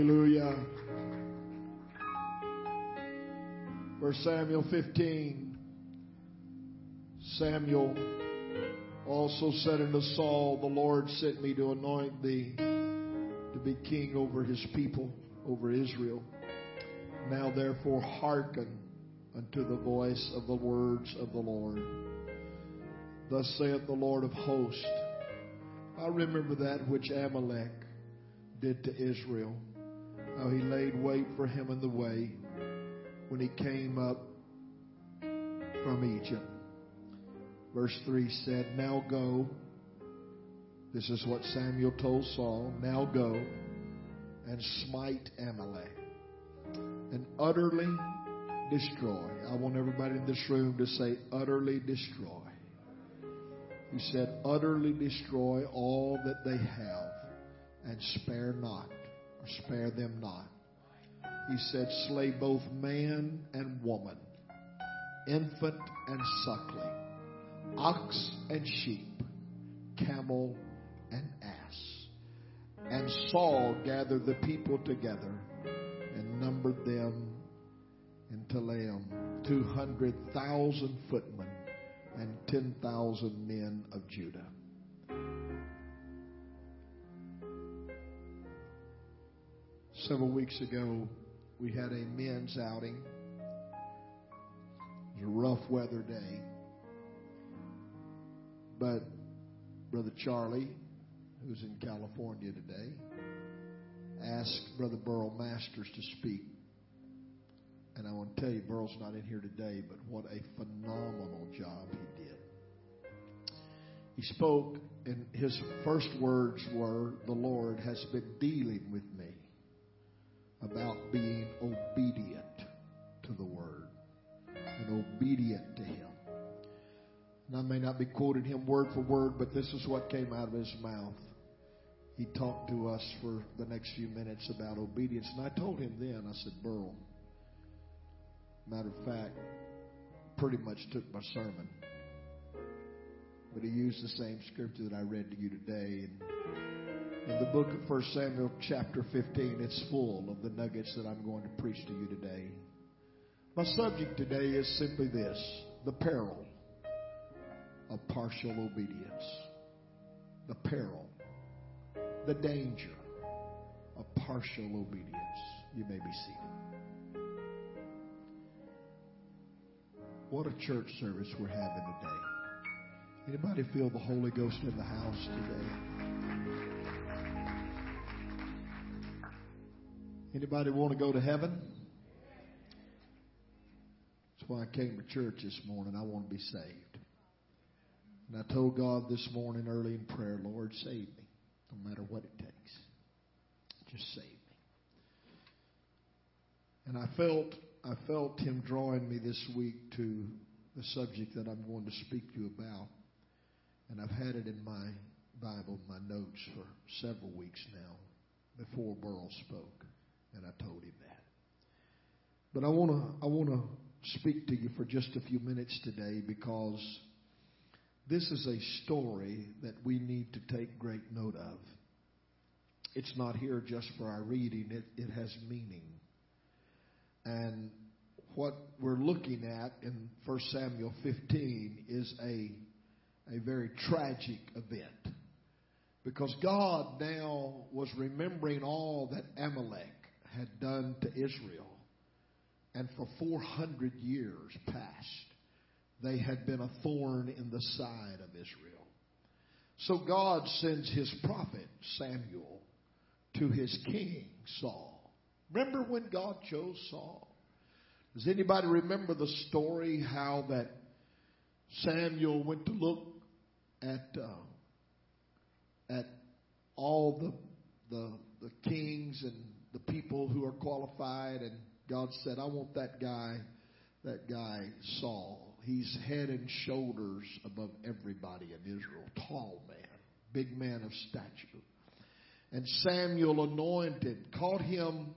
Hallelujah. First Samuel 15. Samuel also said unto Saul, the Lord sent me to anoint thee to be king over his people, over Israel. Now therefore hearken unto the voice of the words of the Lord. Thus saith the Lord of hosts, I remember that which Amalek did to Israel, how he laid wait for him in the way when he came up from Egypt. Verse 3 said, now go. This is what Samuel told Saul. Now go and smite Amalek and utterly destroy. I want everybody in this room to say utterly destroy. He said, utterly destroy all that they have and spare not, or spare them not. He said, slay both man and woman, infant and suckling, ox and sheep, camel and ass. And Saul gathered the people together and numbered them in Telaim, 200,000 footmen and 10,000 men of Judah. Several weeks ago, we had a men's outing. It was a rough weather day. But Brother Charlie, who's in California today, asked Brother Burl Masters to speak. And I want to tell you, Burl's not in here today, but what a phenomenal job he did. He spoke, and his first words were, the Lord has been dealing with me about being obedient to the Word and obedient to Him. And I may not be quoting him word for word, but this is what came out of his mouth. He talked to us for the next few minutes about obedience. And I told him then, I said, Burl, matter of fact, pretty much took my sermon. But he used the same scripture that I read to you today. And in the book of 1 Samuel chapter 15, it's full of the nuggets that I'm going to preach to you today. My subject today is simply this, the peril of partial obedience. The peril, the danger of partial obedience. You may be seated. What a church service we're having today. Anybody feel the Holy Ghost in the house today? Anybody want to go to heaven? That's why I came to church this morning. I want to be saved. And I told God this morning early in prayer, Lord, save me. No matter what it takes. Just save me. And I felt Him drawing me this week to the subject that I'm going to speak to you about. And I've had it in my Bible, my notes, for several weeks now, before Burl spoke. And I told him that. But I want to speak to you for just a few minutes today, because this is a story that we need to take great note of. It's not here just for our reading. It has meaning. And what we're looking at in 1 Samuel 15 is a very tragic event, because God now was remembering all that Amalek had done to Israel. And for 400 years past, they had been a thorn in the side of Israel. So God sends His prophet, Samuel, to His king, Saul. Remember when God chose Saul? Does anybody remember the story how that Samuel went to look at all the kings and the people who are qualified, and God said, I want that guy Saul. He's head and shoulders above everybody in Israel. Tall man, big man of stature. And Samuel anointed, caught him.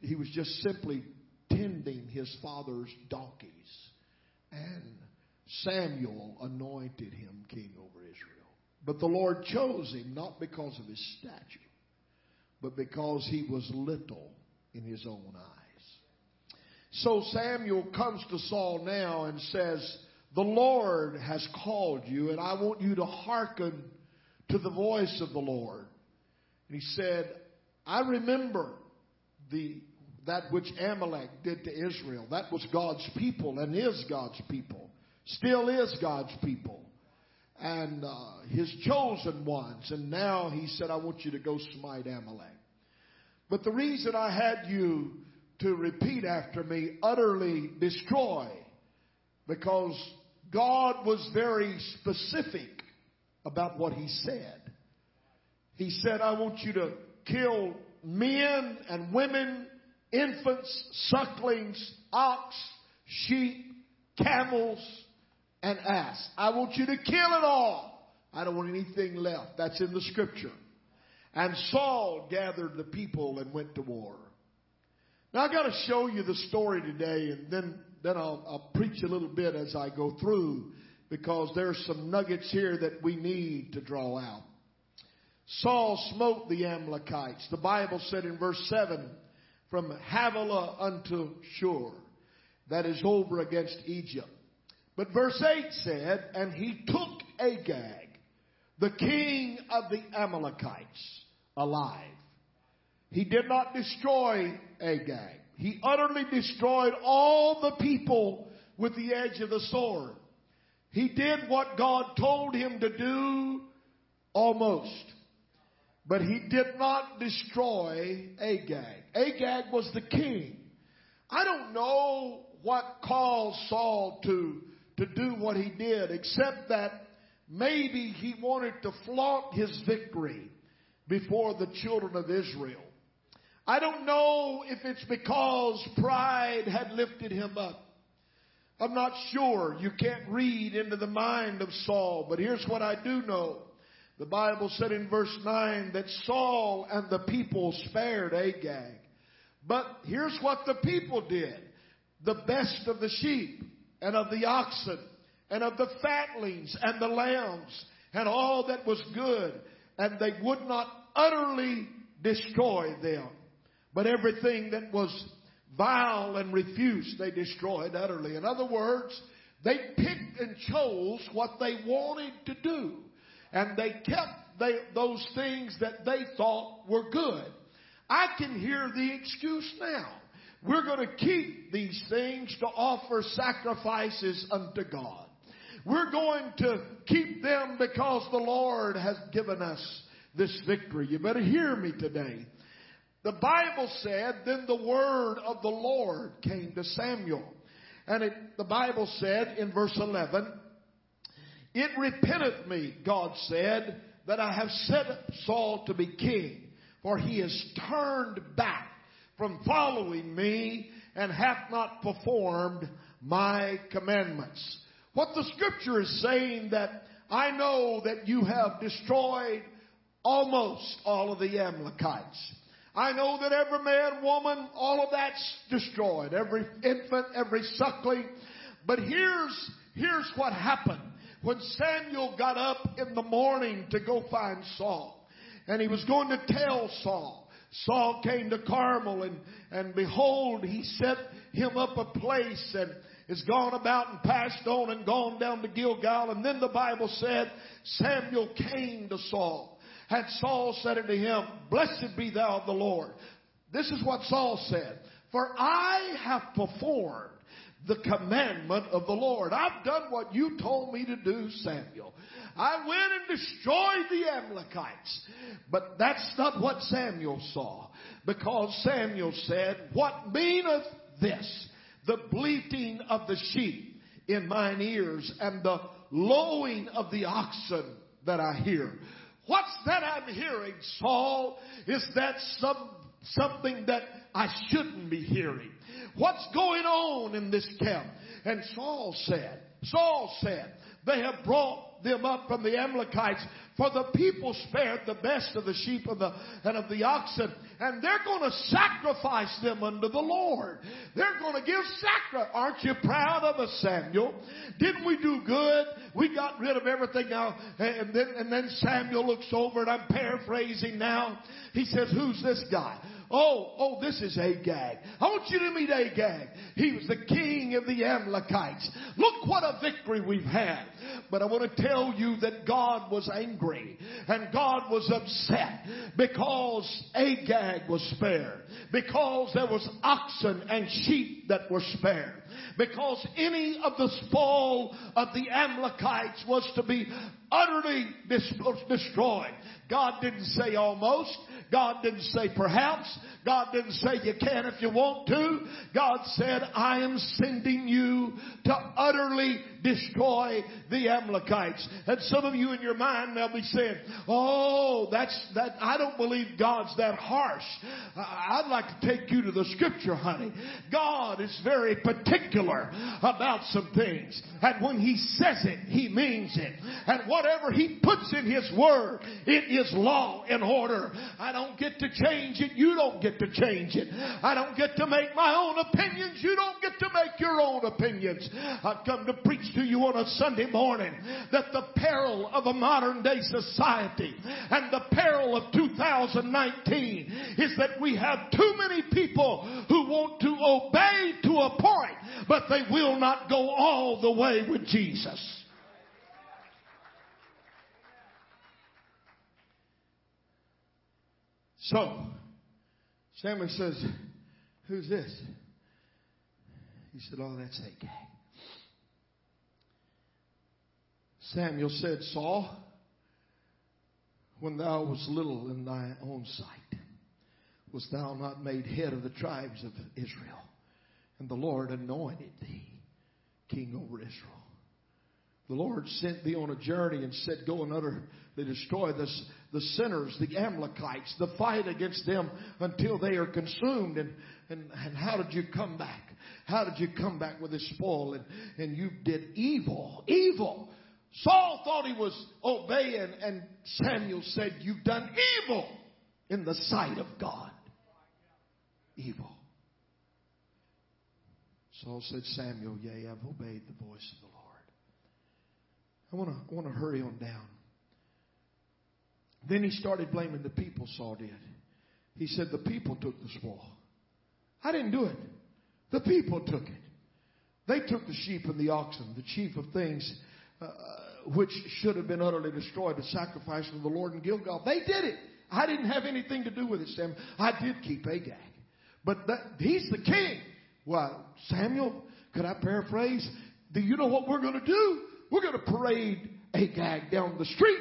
He was just simply tending his father's donkeys. And Samuel anointed him king over Israel. But the Lord chose him not because of his stature, but because he was little in his own eyes. So Samuel comes to Saul now and says, the Lord has called you, and I want you to hearken to the voice of the Lord. And he said, I remember that which Amalek did to Israel. That was God's people and is God's people. Still is God's people. And his chosen ones. And now he said, I want you to go smite Amalek. But the reason I had you to repeat after me, utterly destroy, because God was very specific about what he said. He said, I want you to kill men and women, infants, sucklings, ox, sheep, camels, and ass. I want you to kill it all. I don't want anything left. That's in the scripture. And Saul gathered the people and went to war. Now I've got to show you the story today, and then I'll preach a little bit as I go through, because there are some nuggets here that we need to draw out. Saul smote the Amalekites. The Bible said in verse 7, from Havilah unto Shur, that is over against Egypt. But verse 8 said, and he took Agag, the king of the Amalekites, alive. He did not destroy Agag. He utterly destroyed all the people with the edge of the sword. He did what God told him to do, almost. But he did not destroy Agag. Agag was the king. I don't know what caused Saul to do what he did, except that maybe he wanted to flaunt his victory before the children of Israel. I don't know if it's because pride had lifted him up. I'm not sure. You can't read into the mind of Saul, but here's what I do know. The Bible said in verse 9 that Saul and the people spared Agag. But here's what the people did. The best of the sheep and of the oxen and of the fatlings and the lambs and all that was good. And they would not utterly destroy them. But everything that was vile and refused, they destroyed utterly. In other words, they picked and chose what they wanted to do. And they kept those things that they thought were good. I can hear the excuse now. We're going to keep these things to offer sacrifices unto God. We're going to keep them because the Lord has given us this victory. You better hear me today. The Bible said, then the word of the Lord came to Samuel. And the Bible said in verse 11, it repenteth me, God said, that I have set Saul to be king, for he has turned back from following me and hath not performed my commandments. What the scripture is saying, that I know that you have destroyed almost all of the Amalekites. I know that every man, woman, all of that's destroyed, every infant, every suckling. But here's what happened. When Samuel got up in the morning to go find Saul, and he was going to tell Saul, Saul came to Carmel, and behold, he set him up a place and is gone about and passed on and gone down to Gilgal. And then the Bible said, Samuel came to Saul, and Saul said unto him, blessed be thou the Lord. This is what Saul said, for I have performed the commandment of the Lord. I've done what you told me to do, Samuel. I went and destroyed the Amalekites. But that's not what Samuel saw, because Samuel said, what meaneth this? The bleating of the sheep in mine ears and the lowing of the oxen that I hear. What's that I'm hearing, Saul? Is that something that I shouldn't be hearing? What's going on in this camp? And Saul said, They have brought them up from the Amalekites. For the people spared the best of the sheep and of the oxen. And they're going to sacrifice them unto the Lord. They're going to give sacrifice. Aren't you proud of us, Samuel? Didn't we do good? We got rid of everything now. And then Samuel looks over, and I'm paraphrasing now. He says, who's this guy? Oh, this is Agag. I want you to meet Agag. He was the king of the Amalekites. Look what a victory we've had. But I want to tell you that God was angry and God was upset because Agag was spared, because there was oxen and sheep that were spared, because any of the spoil of the Amalekites was to be utterly destroyed. God didn't say almost. God didn't say perhaps. God didn't say you can if you want to. God said, I am sending you to utterly destroy the Amalekites. And some of you in your mind now be saying, oh, that I don't believe God's that harsh. I'd like to take you to the scripture, honey. God is very particular about some things. And when he says it, he means it. And whatever he puts in his word, it is law and order. I don't get to change it. You don't get to change it. I don't get to make my own opinions. You don't get to make your own opinions. I've come to preach to you on a Sunday morning that the peril of a modern day society and the peril of 2019 is that we have too many people who want to obey to a point, but they will not go all the way with Jesus. So, Samuel says, who's this? He said, oh, that's Agag. Samuel said, Saul, when thou wast little in thy own sight, wast thou not made head of the tribes of Israel? And the Lord anointed thee king over Israel. The Lord sent thee on a journey and said, go and utterly destroy the sinners, the Amalekites, the fight against them until they are consumed. And how did you come back? How did you come back with this spoil? And you did evil. Saul thought he was obeying, and Samuel said, you've done evil in the sight of God. Evil. Saul said, Samuel, yea, I've obeyed the voice of the Lord. I want to hurry on down. Then he started blaming the people, Saul did. He said, the people took the spoil. I didn't do it. The people took it. They took the sheep and the oxen, the chief of things which should have been utterly destroyed, the sacrifice of the Lord in Gilgal. They did it. I didn't have anything to do with it, Sam. I did keep Agag. But he's the king. Well, Samuel, could I paraphrase? Do you know what we're going to do? We're going to parade Agag down the street.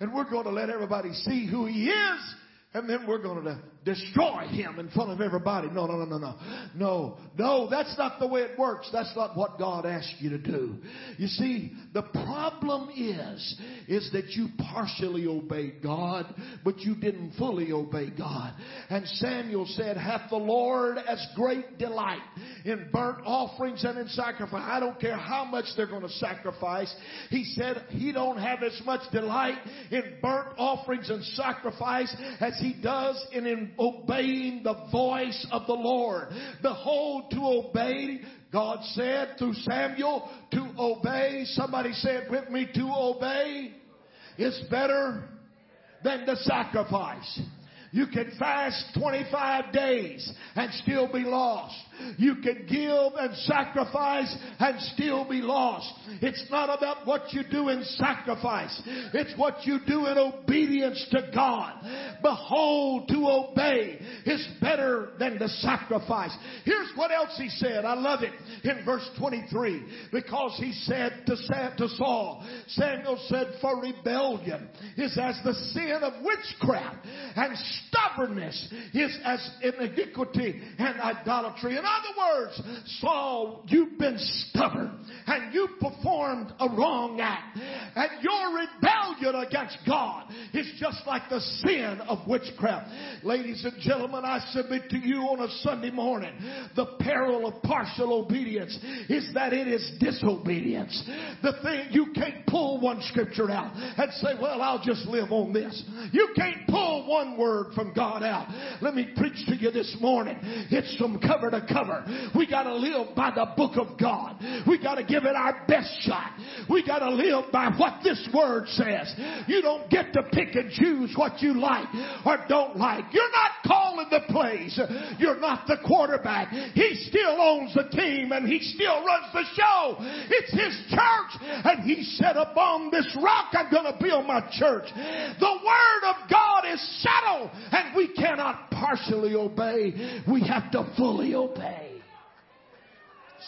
And we're going to let everybody see who he is. And then we're going to destroy him in front of everybody. No, that's not the way it works. That's not what God asked you to do. You see, the problem is that you partially obeyed God, but you didn't fully obey God. And Samuel said, hath the Lord as great delight in burnt offerings and in sacrifice. I don't care how much they're going to sacrifice. He said he don't have as much delight in burnt offerings and sacrifice as he does in obeying the voice of the Lord. Behold, to obey, God said through Samuel, to obey, somebody said with me, to obey is better than the sacrifice. You can fast 25 days and still be lost. You can give and sacrifice and still be lost. It's not about what you do in sacrifice. It's what you do in obedience to God. Behold, to obey is better than the sacrifice. Here's what else he said. I love it. In verse 23, because he said to Saul, Samuel said, for rebellion is as the sin of witchcraft, and stubbornness is as iniquity and idolatry. In other words, Saul, you've been stubborn and you performed a wrong act, and your rebellion rebellion against God is just like the sin of witchcraft. Ladies and gentlemen, I submit to you on a Sunday morning, the peril of partial obedience is that it is disobedience. The thing, you can't pull one scripture out and say, well, I'll just live on this. You can't pull one word from God out. Let me preach to you this morning. It's from cover to cover. We got to live by the book of God. We got to give it our best shot. We got to live by what this word says. You don't get to pick and choose what you like or don't like. You're not calling the plays. You're not the quarterback. He still owns the team and he still runs the show. It's his church, and he said, upon this rock I'm going to build my church. The word of God is settled, and we cannot partially obey. We have to fully obey.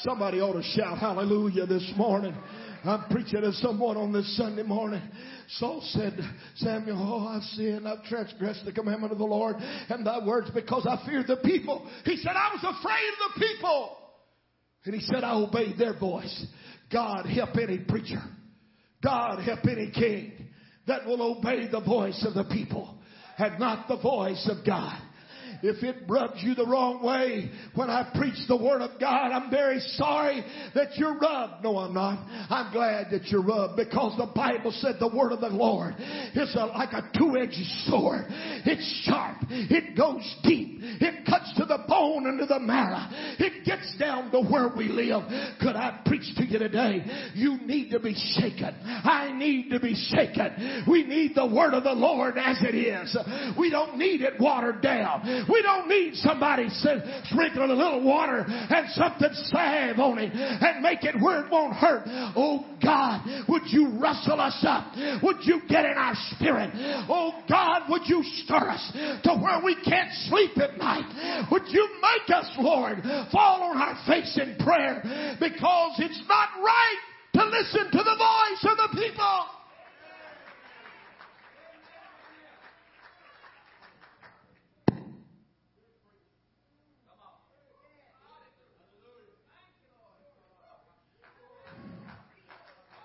Somebody ought to shout hallelujah this morning. I'm preaching to someone on this Sunday morning. Saul said, Samuel, I've sinned. I've transgressed the commandment of the Lord and thy words, because I feared the people. He said, I was afraid of the people. And he said, I obeyed their voice. God help any preacher. God help any king that will obey the voice of the people and not the voice of God. If it rubs you the wrong way when I preach the Word of God, I'm very sorry that you're rubbed. No, I'm not. I'm glad that you're rubbed, because the Bible said the Word of the Lord is like a two-edged sword. It's sharp. It goes deep. It cuts to the bone and to the marrow. It gets down to where we live. Could I preach to you today? You need to be shaken. I need to be shaken. We need the Word of the Lord as it is. We don't need it watered down. We don't need somebody sprinkling a little water and something salve on it and make it where it won't hurt. Oh God, would you rustle us up? Would you get in our spirit? Oh God, would you stir us to where we can't sleep at night? Would you make us, Lord, fall on our face in prayer, because it's not right to listen to the voice of the people.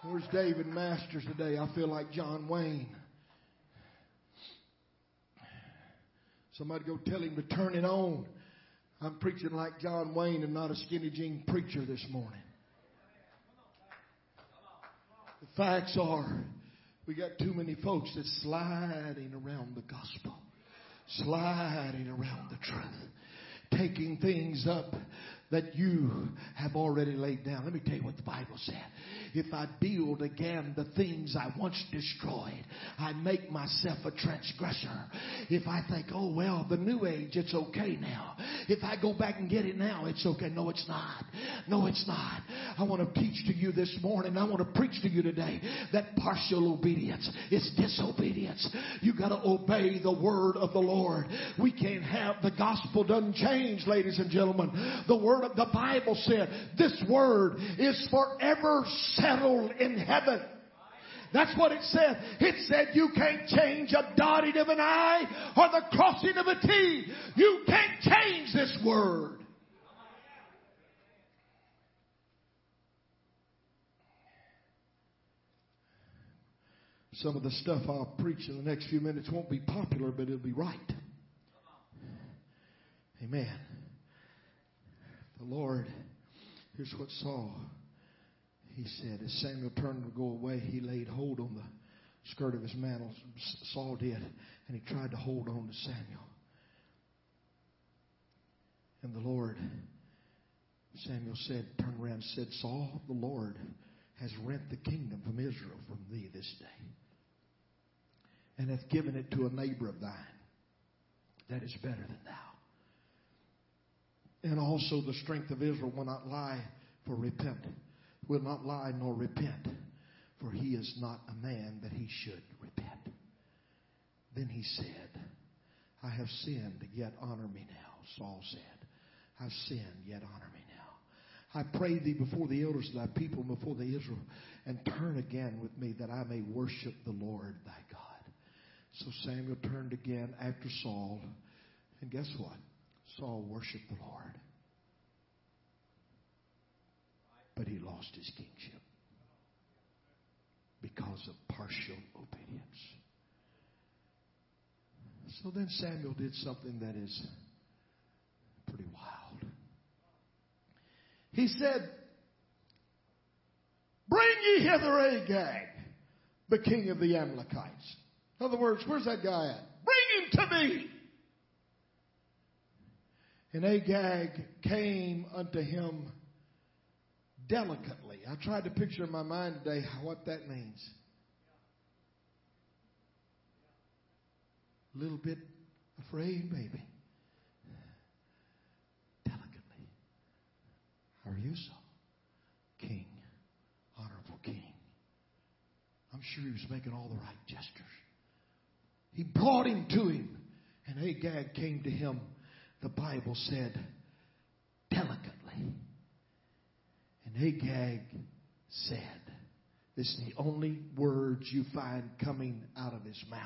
Where's David Masters today? I feel like John Wayne. Somebody go tell him to turn it on. I'm preaching like John Wayne and not a skinny jean preacher this morning. The facts are, we got too many folks that's sliding around the gospel, sliding around the truth, taking things up that you have already laid down. Let me tell you what the Bible said. If I build again the things I once destroyed, I make myself a transgressor. If I think, oh, well, the new age, it's okay now. If I go back and get it now, it's okay. No, it's not. No, it's not. I want to teach to you this morning. I want to preach to you today that partial obedience is disobedience. You got to obey the word of the Lord. We can't have, the gospel doesn't change, ladies and gentlemen. The word, the Bible said, this word is forever settled in heaven. That's what it said. It said you can't change a dotting of an I or the crossing of a T. You can't change this word. Some of the stuff I'll preach in the next few minutes won't be popular, but it'll be right. Amen. The Lord, here's what Saul, he said, as Samuel turned to go away, he laid hold on the skirt of his mantle. Saul did, and he tried to hold on to Samuel. And the Lord, Samuel said, turned around and said, Saul, the Lord has rent the kingdom from Israel from thee this day, and hath given it to a neighbor of thine that is better than thou. And also the strength of Israel will not lie nor repent, for he is not a man that he should repent. Then he said, I have sinned, yet honor me now. Saul said, I've sinned, yet honor me now. I pray thee before the elders of thy people, before the Israel, and turn again with me that I may worship the Lord thy God. So Samuel turned again after Saul, and guess what? Saul worshiped the Lord, but he lost his kingship. because of partial obedience. So then Samuel did something that is pretty wild. He said, "Bring ye hither Agag, the king of the Amalekites." In other words, where's that guy at? Bring him to me. And Agag came unto him delicately. I tried to picture in my mind today what that means. A little bit afraid, maybe. Delicately. Are you so? King. Honorable king. I'm sure he was making all the right gestures. He brought him to him. And Agag came to him, the Bible said, delicately. And Agag said, this is the only words you find coming out of his mouth,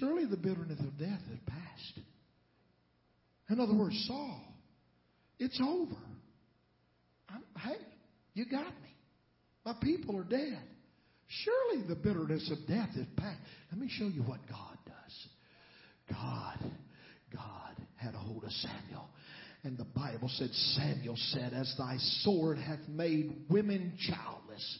"Surely the bitterness of death has passed." In other words, Saul, it's over. Hey, you got me. My people are dead. Surely the bitterness of death is past. Let me show you what God does. God had a hold of Samuel. And the Bible said, Samuel said, "As thy sword hath made women childless,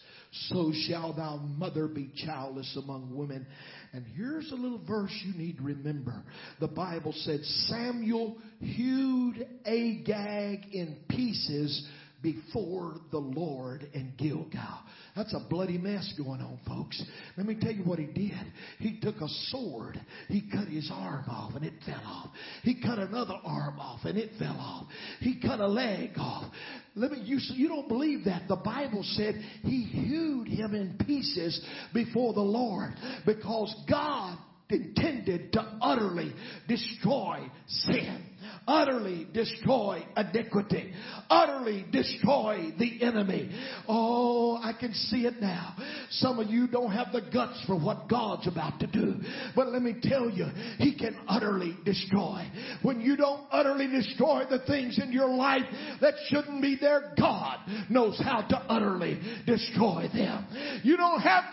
so shall thou mother be childless among women." And here's a little verse you need to remember. The Bible said, Samuel hewed Agag in pieces before the Lord in Gilgal. That's a bloody mess going on, folks. Let me tell you what he did. He took a sword. He cut his arm off and it fell off. He cut another arm off and it fell off. He cut a leg off. You don't believe that. The Bible said he hewed him in pieces before the Lord because God intended to utterly destroy sin, utterly destroy iniquity, utterly destroy the enemy. Oh, I can see it now. Some of you don't have the guts for what God's about to do. But let me tell you, He can utterly destroy. When you don't utterly destroy the things in your life that shouldn't be there, God knows how to utterly destroy them. You don't have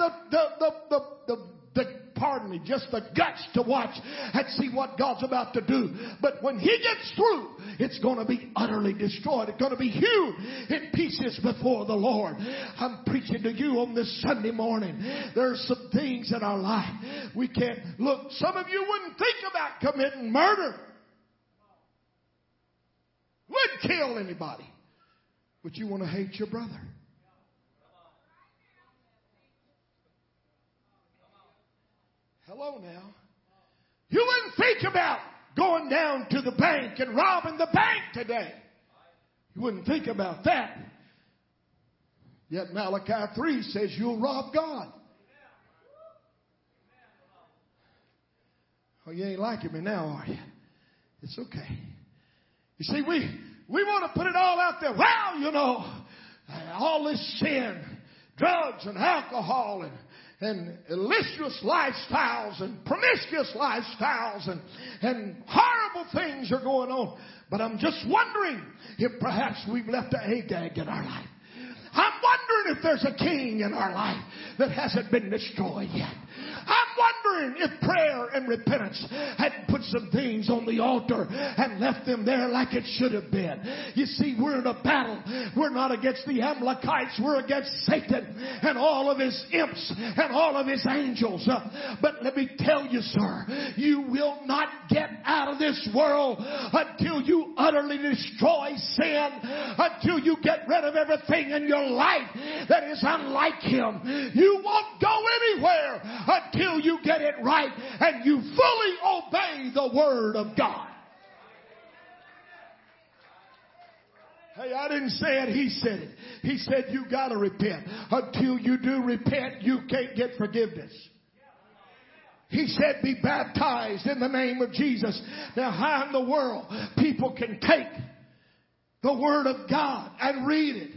just the guts to watch and see what God's about to do. But when He gets through, it's going to be utterly destroyed. It's going to be hewed in pieces before the Lord. I'm preaching to you on this Sunday morning. There's some things in our life we can't look. Some of you wouldn't think about committing murder. Wouldn't kill anybody. But you want to hate your brother. Hello now. You wouldn't think about going down to the bank and robbing the bank today. You wouldn't think about that. Yet Malachi 3 says you'll rob God. Oh, you ain't liking me now, are you? It's okay. You see, we want to put it all out there. Wow, all this sin, drugs and alcohol and illicit lifestyles and promiscuous lifestyles and horrible things are going on. But I'm just wondering if perhaps we've left an Agag in our life. I'm wondering if there's a king in our life that hasn't been destroyed yet. I'm wondering if prayer and repentance hadn't put some things on the altar and left them there like it should have been. You see, we're in a battle. We're not against the Amalekites. We're against Satan and all of his imps and all of his angels. But let me tell you, sir, you will not get out of this world until you utterly destroy sin, until you get rid of everything in your life that is unlike Him. You won't go anywhere until you get it right and you fully obey the Word of God. Hey, I didn't say it. He said it. He said you got to repent. Until you do repent, you can't get forgiveness. He said, "Be baptized in the name of Jesus." Now, how in the world people can take the Word of God and read it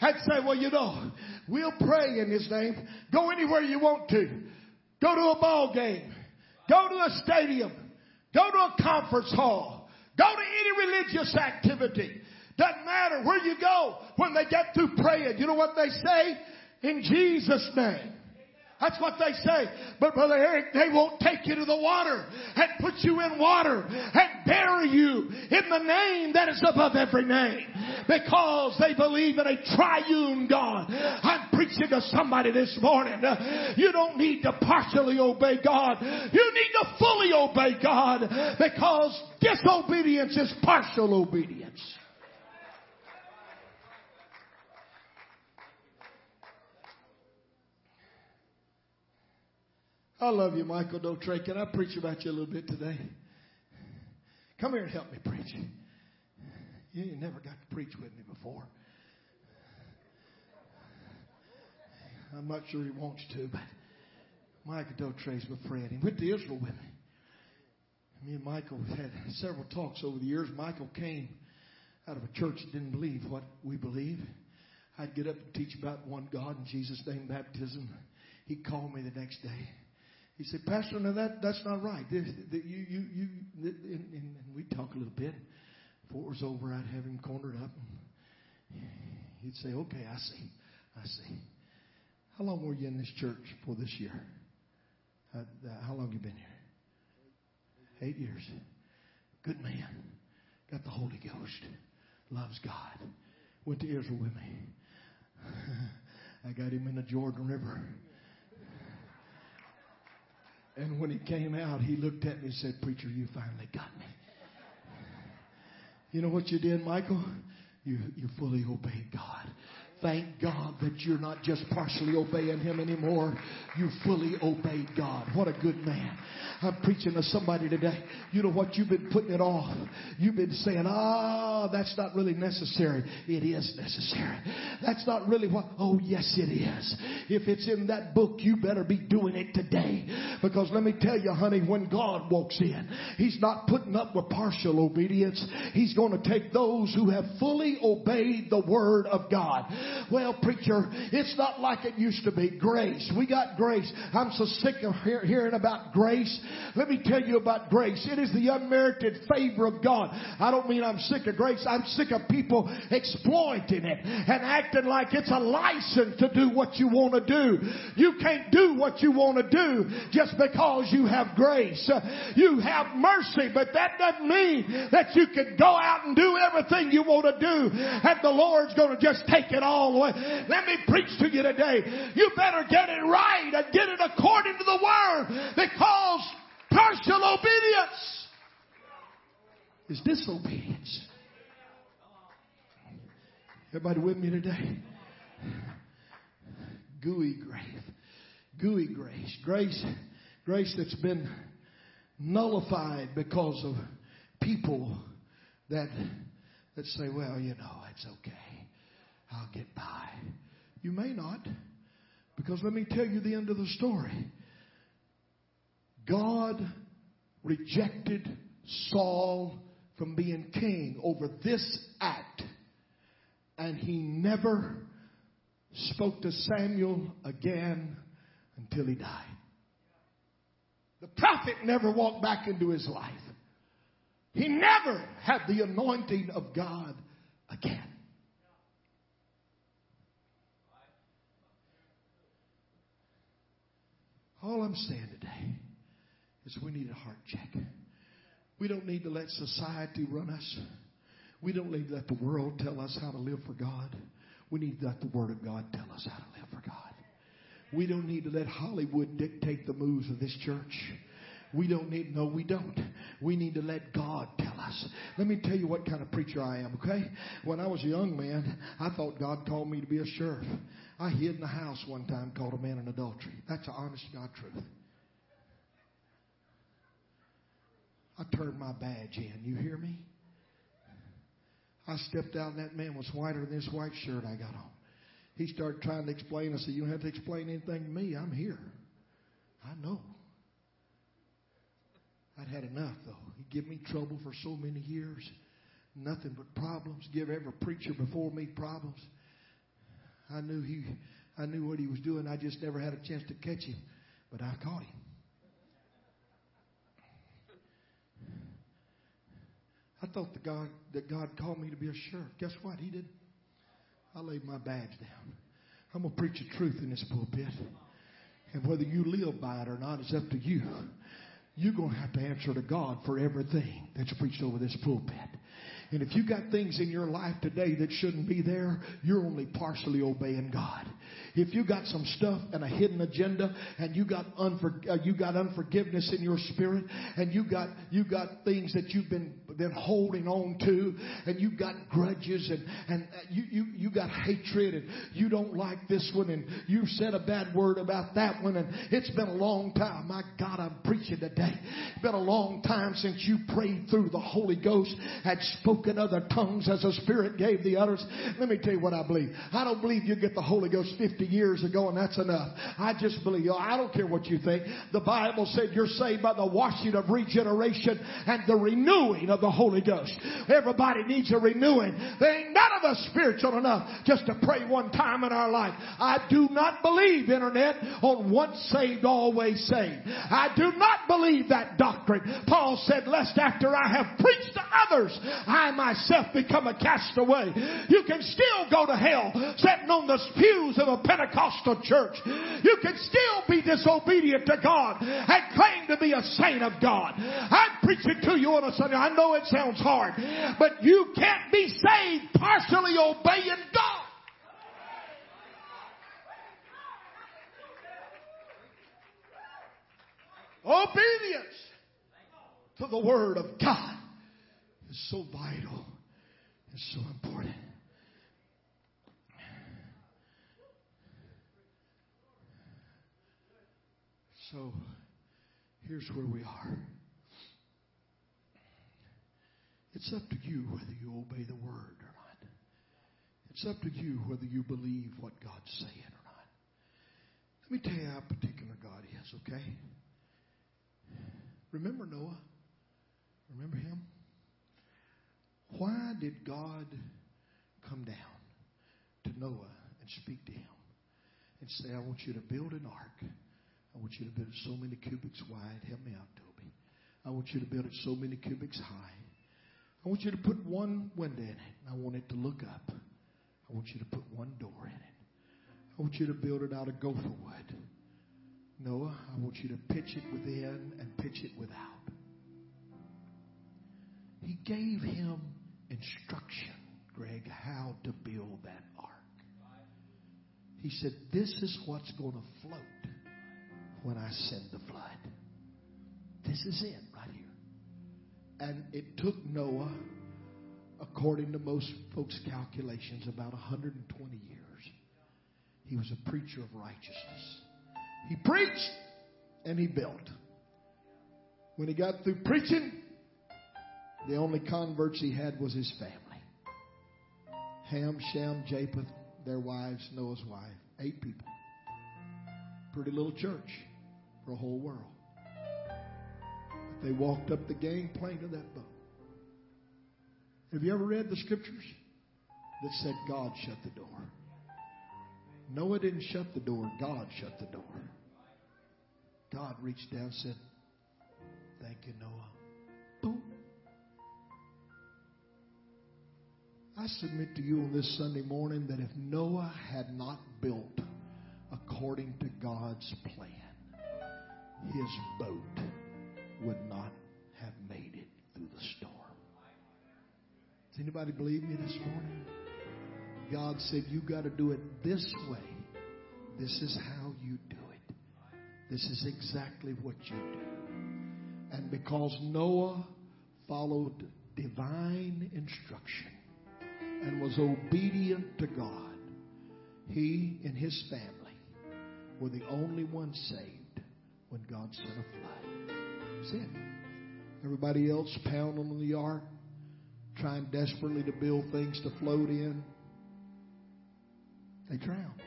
and say, "Well, we'll pray in His name." Go anywhere you want to. Go to a ball game. Go to a stadium. Go to a conference hall. Go to any religious activity. Doesn't matter where you go. When they get through praying, you know what they say? in Jesus' name. That's what they say. But Brother Eric, they won't take you to the water and put you in water and bury you in the name that is above every name, because they believe in a triune God. I'm preaching to somebody this morning. You don't need to partially obey God. You need to fully obey God, because disobedience is partial obedience. I love you, Michael Dotray. Can I preach about you a little bit today? Come here and help me preach. You ain't never got to preach with me before. I'm not sure he wants to, but Michael Dotray's my friend. He went to Israel with me. Me and Michael had several talks over the years. Michael came out of a church that didn't believe what we believe. I'd get up and teach about one God in Jesus' name, baptism. He'd call me the next day. He said, Pastor, no, that's not right. And we'd talk a little bit. Before it was over, I'd have him cornered up. And he'd say, okay, I see. How long were you in this church for this year? How long have you been here? 8 years. Good man. Got the Holy Ghost. Loves God. Went to Israel with me. I got him in the Jordan River. And when he came out, he looked at me and said, Preacher, you finally got me. You know what you did, Michael? You fully obeyed God. Thank God that you're not just partially obeying Him anymore. You fully obeyed God. What a good man. I'm preaching to somebody today. You know what? You've been putting it off. You've been saying, that's not really necessary. It is necessary. That's not really what... Oh, yes, it is. If it's in that book, you better be doing it today. Because let me tell you, honey, when God walks in, He's not putting up with partial obedience. He's going to take those who have fully obeyed the Word of God. Well, preacher, it's not like it used to be. Grace. We got grace. I'm so sick of hearing about grace. Let me tell you about grace. It is the unmerited favor of God. I don't mean I'm sick of grace. I'm sick of people exploiting it and acting like it's a license to do what you want to do. You can't do what you want to do just because you have grace. You have mercy, but that doesn't mean that you can go out and do everything you want to do and the Lord's going to just take it all the way. Let me preach to you today. You better get it right and get it according to the Word, because partial obedience is disobedience. Everybody with me today? Gooey grace. Grace that's been nullified because of people that say, well, you know, it's okay. I'll get by. You may not, because let me tell you the end of the story. God rejected Saul from being king over this act, and he never spoke to Samuel again until he died. The prophet never walked back into his life. He never had the anointing of God again. All I'm saying today is we need a heart check. We don't need to let society run us. We don't need to let the world tell us how to live for God. We need to let the Word of God tell us how to live for God. We don't need to let Hollywood dictate the moves of this church. We need to let God tell us. Let me tell you what kind of preacher I am, okay? When I was a young man, I thought God called me to be a sheriff. I hid in a house one time, caught a man in adultery. That's the honest to God truth. I turned my badge in. You hear me? I stepped out and that man was whiter than this white shirt I got on. He started trying to explain. I said, you don't have to explain anything to me. I'm here. I know. I'd had enough, though. He'd give me trouble for so many years. Nothing but problems. Give every preacher before me problems. I knew what he was doing. I just never had a chance to catch him. But I caught him. I thought that God called me to be a sheriff. Guess what? He didn't. I laid my badge down. I'm going to preach the truth in this pulpit. And whether you live by it or not is up to you. You're going to have to answer to God for everything that's preached over this pulpit. And if you got things in your life today that shouldn't be there, you're only partially obeying God. If you got some stuff and a hidden agenda, and you got unforgiveness in your spirit, and you got things that you've been holding on to, and you got grudges, and you got hatred, and you don't like this one, and you've said a bad word about that one, and it's been a long time. My God, I'm preaching today. It's been a long time since you prayed through the Holy Ghost, had spoken other tongues as the Spirit gave the utterance. Let me tell you what I believe. I don't believe you get the Holy Ghost 50 years ago and that's enough. I just believe, I don't care what you think. The Bible said you're saved by the washing of regeneration and the renewing of the Holy Ghost. Everybody needs a renewing. There ain't none of us spiritual enough just to pray one time in our life. I do not believe, Internet, on once saved, always saved. I do not believe that doctrine. Paul said, lest after I have preached to others, I myself become a castaway. You can still go to hell sitting on the pews of a Pentecostal church. You can still be disobedient to God and claim to be a saint of God. I'm preaching to you on a Sunday. I know it sounds hard, but you can't be saved partially obeying God. Obedience to the Word of God is so vital and so important. So here's where we are. It's up to you whether you obey the Word or not. It's up to you whether you believe what God's saying or not. Let me tell you how particular God is, okay? Remember Noah? Remember him? Why did God come down to Noah and speak to him and say, I want you to build an ark. I want you to build it so many cubits wide. Help me out, Toby. I want you to build it so many cubits high. I want you to put one window in it. I want it to look up. I want you to put one door in it. I want you to build it out of gopher wood. Noah, I want you to pitch it within and pitch it without. He gave him instruction, Greg, how to build that ark. He said, this is what's going to float when I send the flood. This is it right here. And it took Noah, according to most folks' calculations, about 120 years. He was a preacher of righteousness. He preached and he built. When he got through preaching, the only converts he had was his family. Ham, Shem, Japheth, their wives, Noah's wife. 8 people. Pretty little church for a whole world. But they walked up the gangplank of that boat. Have you ever read the scriptures that said God shut the door? Noah didn't shut the door. God shut the door. God reached down and said, thank you, Noah. Boom. I submit to you on this Sunday morning that if Noah had not built according to God's plan, his boat would not have made it through the storm. Does anybody believe me this morning? God said, you got to do it this way. This is how you do it. This is exactly what you do. And because Noah followed divine instruction, and was obedient to God, he and his family were the only ones saved when God sent a flood. That's it. Everybody else pounding on the ark, trying desperately to build things to float in. They drowned.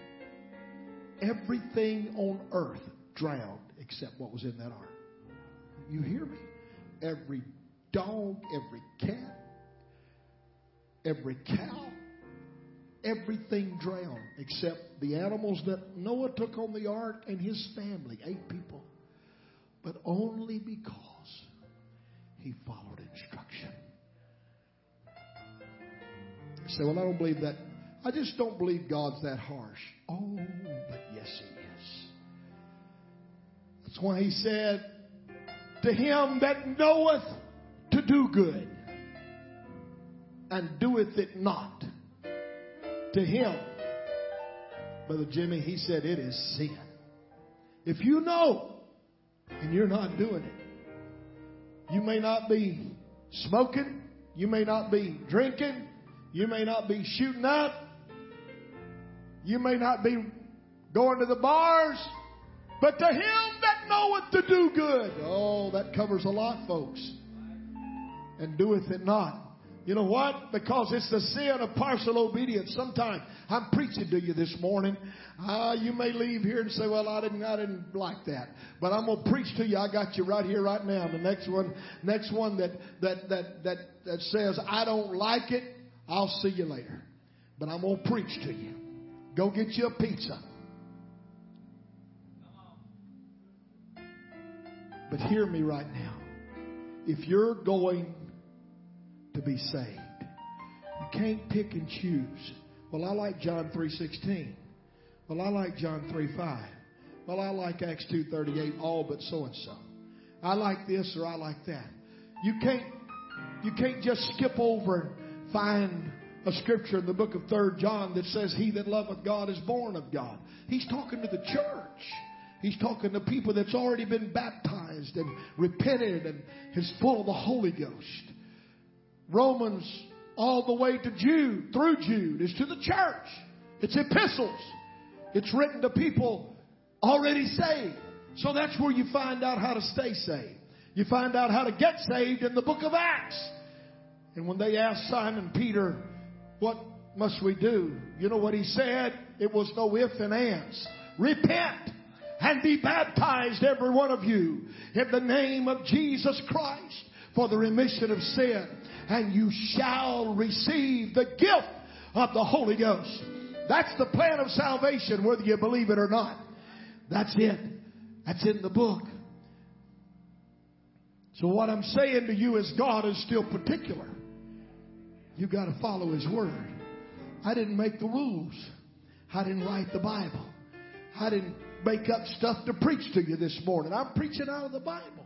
Everything on earth drowned except what was in that ark. You hear me? Every dog, every cat, every cow, everything drowned except the animals that Noah took on the ark and his family, 8 people. But only because he followed instruction. You say, well, I don't believe that I just don't believe God's that harsh. Oh, but yes, He is. That's why He said, to him that knoweth to do good and doeth it not, to him, Brother Jimmy, he said, it is sin. If you know and you're not doing it, you may not be smoking, you may not be drinking, you may not be shooting up, you may not be going to the bars, but to him that knoweth to do good. Oh, that covers a lot, folks. And doeth it not. You know what? Because it's the sin of partial obedience. Sometimes I'm preaching to you this morning. You may leave here and say, well, I didn't like that. But I'm going to preach to you. I got you right here, right now. The next one that says, I don't like it, I'll see you later. But I'm going to preach to you. Go get you a pizza. But hear me right now. If you're going to be saved, you can't pick and choose. Well, I like John 3:16. Well, I like John 3:5. Well, I like Acts 2:38. All but so and so. I like this or I like that. You can't just skip over and find a scripture in the book of 3rd John that says, "He that loveth God is born of God." He's talking to the church. He's talking to people that's already been baptized and repented and is full of the Holy Ghost. Romans all the way to Jude, through Jude, is to the church. It's epistles. It's written to people already saved. So that's where you find out how to stay saved. You find out how to get saved in the book of Acts. And when they asked Simon Peter, what must we do? You know what he said? It was no ifs and ands. Repent and be baptized, every one of you, in the name of Jesus Christ for the remission of sin. And you shall receive the gift of the Holy Ghost. That's the plan of salvation, whether you believe it or not. That's it. That's in the book. So what I'm saying to you is God is still particular. You've got to follow His Word. I didn't make the rules. I didn't write the Bible. I didn't make up stuff to preach to you this morning. I'm preaching out of the Bible.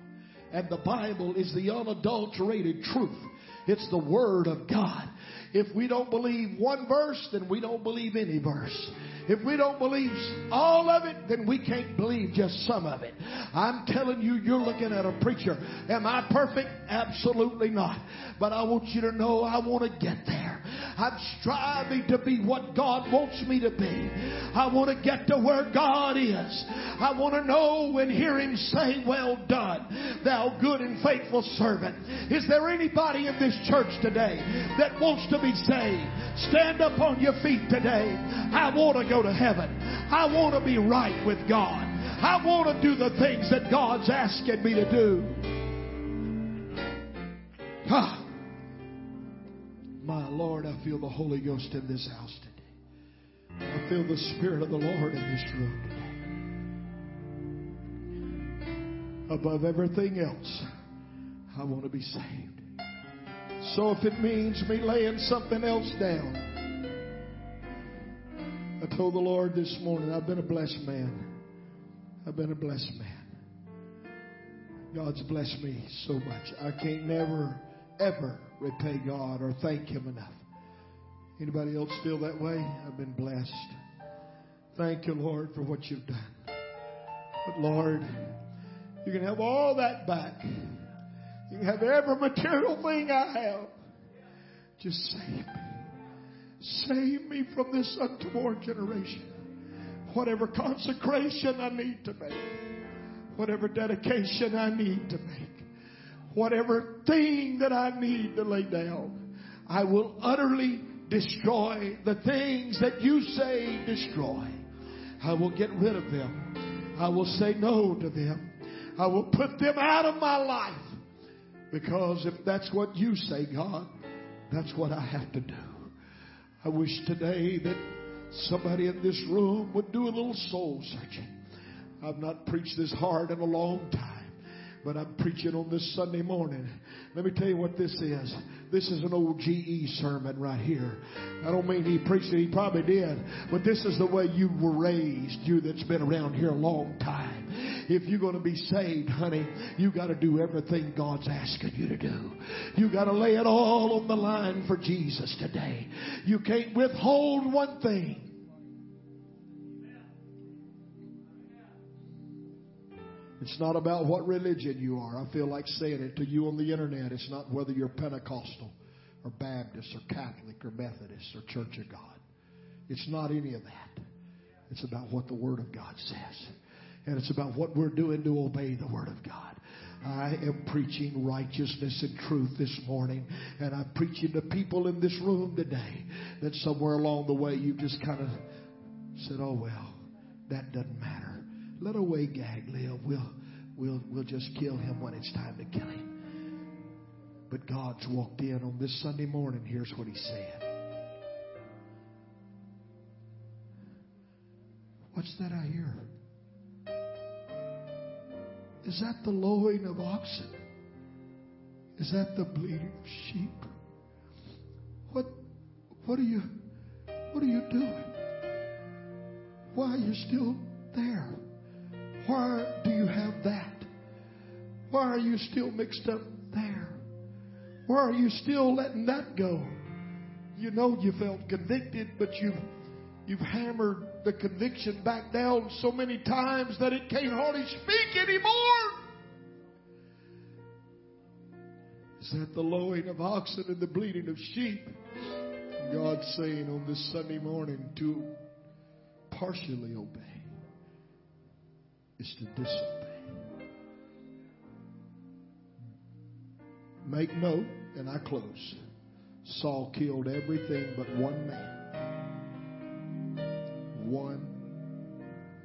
And the Bible is the unadulterated truth. It's the Word of God. If we don't believe one verse, then we don't believe any verse. If we don't believe all of it, then we can't believe just some of it. I'm telling you, you're looking at a preacher. Am I perfect? Absolutely not. But I want you to know I want to get there. I'm striving to be what God wants me to be. I want to get to where God is. I want to know and hear Him say, well done, thou good and faithful servant. Is there anybody in this church today that wants to be saved? Stand up on your feet today. I want to go to heaven. I want to be right with God. I want to do the things that God's asking me to do. Ah. My Lord, I feel the Holy Ghost in this house today. I feel the Spirit of the Lord in this room today. Above everything else, I want to be saved. So if it means me laying something else down, I told the Lord this morning, I've been a blessed man. I've been a blessed man. God's blessed me so much. I can't never, ever repay God or thank Him enough. Anybody else feel that way? I've been blessed. Thank you, Lord, for what you've done. But Lord, you can have all that back. You can have every material thing I have. Just save me. Save me from this untoward generation. Whatever consecration I need to make. Whatever dedication I need to make. Whatever thing that I need to lay down, I will utterly destroy the things that you say destroy. I will get rid of them. I will say no to them. I will put them out of my life. Because if that's what you say, God, that's what I have to do. I wish today that somebody in this room would do a little soul searching. I've not preached this hard in a long time. But I'm preaching on this Sunday morning. Let me tell you what this is. This is an old GE sermon right here. I don't mean he preached it. He probably did. But this is the way you were raised, you that's been around here a long time. If you're going to be saved, honey, you got to do everything God's asking you to do. You got to lay it all on the line for Jesus today. You can't withhold one thing. It's not about what religion you are. I feel like saying it to you on the internet. It's not whether you're Pentecostal or Baptist or Catholic or Methodist or Church of God. It's not any of that. It's about what the Word of God says. And it's about what we're doing to obey the Word of God. I am preaching righteousness and truth this morning. And I'm preaching to people in this room today that somewhere along the way you just kind of said, oh, well, that doesn't matter. Let away Gag live. We'll just kill him when it's time to kill him. But God's walked in on this Sunday morning. Here's what He said. What's that I hear? Is that the lowing of oxen? Is that the bleating of sheep? What are you doing? Why are you still there? Why do you have that? Why are you still mixed up there? Why are you still letting that go? You know you felt convicted, but you've hammered the conviction back down so many times that it can't hardly speak anymore. Is that the lowing of oxen and the bleating of sheep? God's saying on this Sunday morning to partially obey is to disobey. Make note, and I close. Saul killed everything but one man. One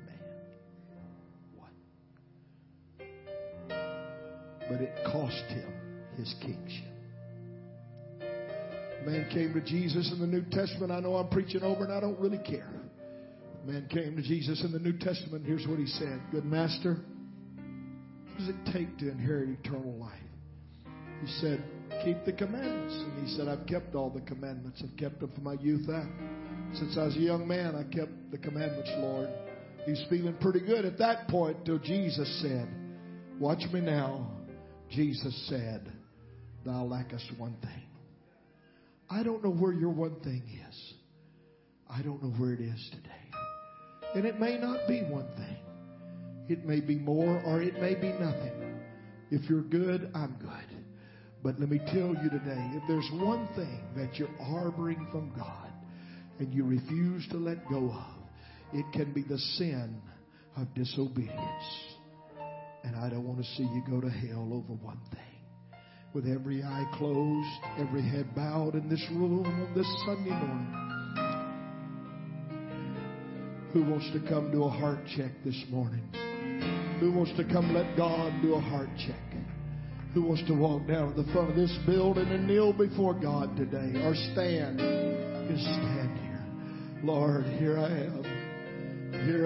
man. One. But it cost him his kingship. Man came to Jesus in the New Testament. I know I'm preaching over and I don't really care. Man came to Jesus in the New Testament. Here's what he said. Good master, what does it take to inherit eternal life? He said, keep the commandments. And he said, I've kept all the commandments. I've kept them from my youth up. Since I was a young man, I kept the commandments, Lord. He's feeling pretty good at that point till Jesus said, watch me now. Jesus said, thou lackest one thing. I don't know where your one thing is. I don't know where it is today. And it may not be one thing. It may be more or it may be nothing. If you're good, I'm good. But let me tell you today, if there's one thing that you're harboring from God, and you refuse to let go of, it can be the sin of disobedience. And I don't want to see you go to hell over one thing. With every eye closed, every head bowed in this room on this Sunday morning, who wants to come do a heart check this morning? Who wants to come let God do a heart check? Who wants to walk down to the front of this building and kneel before God today, or stand? Just stand here. Lord, here I am. Here I am.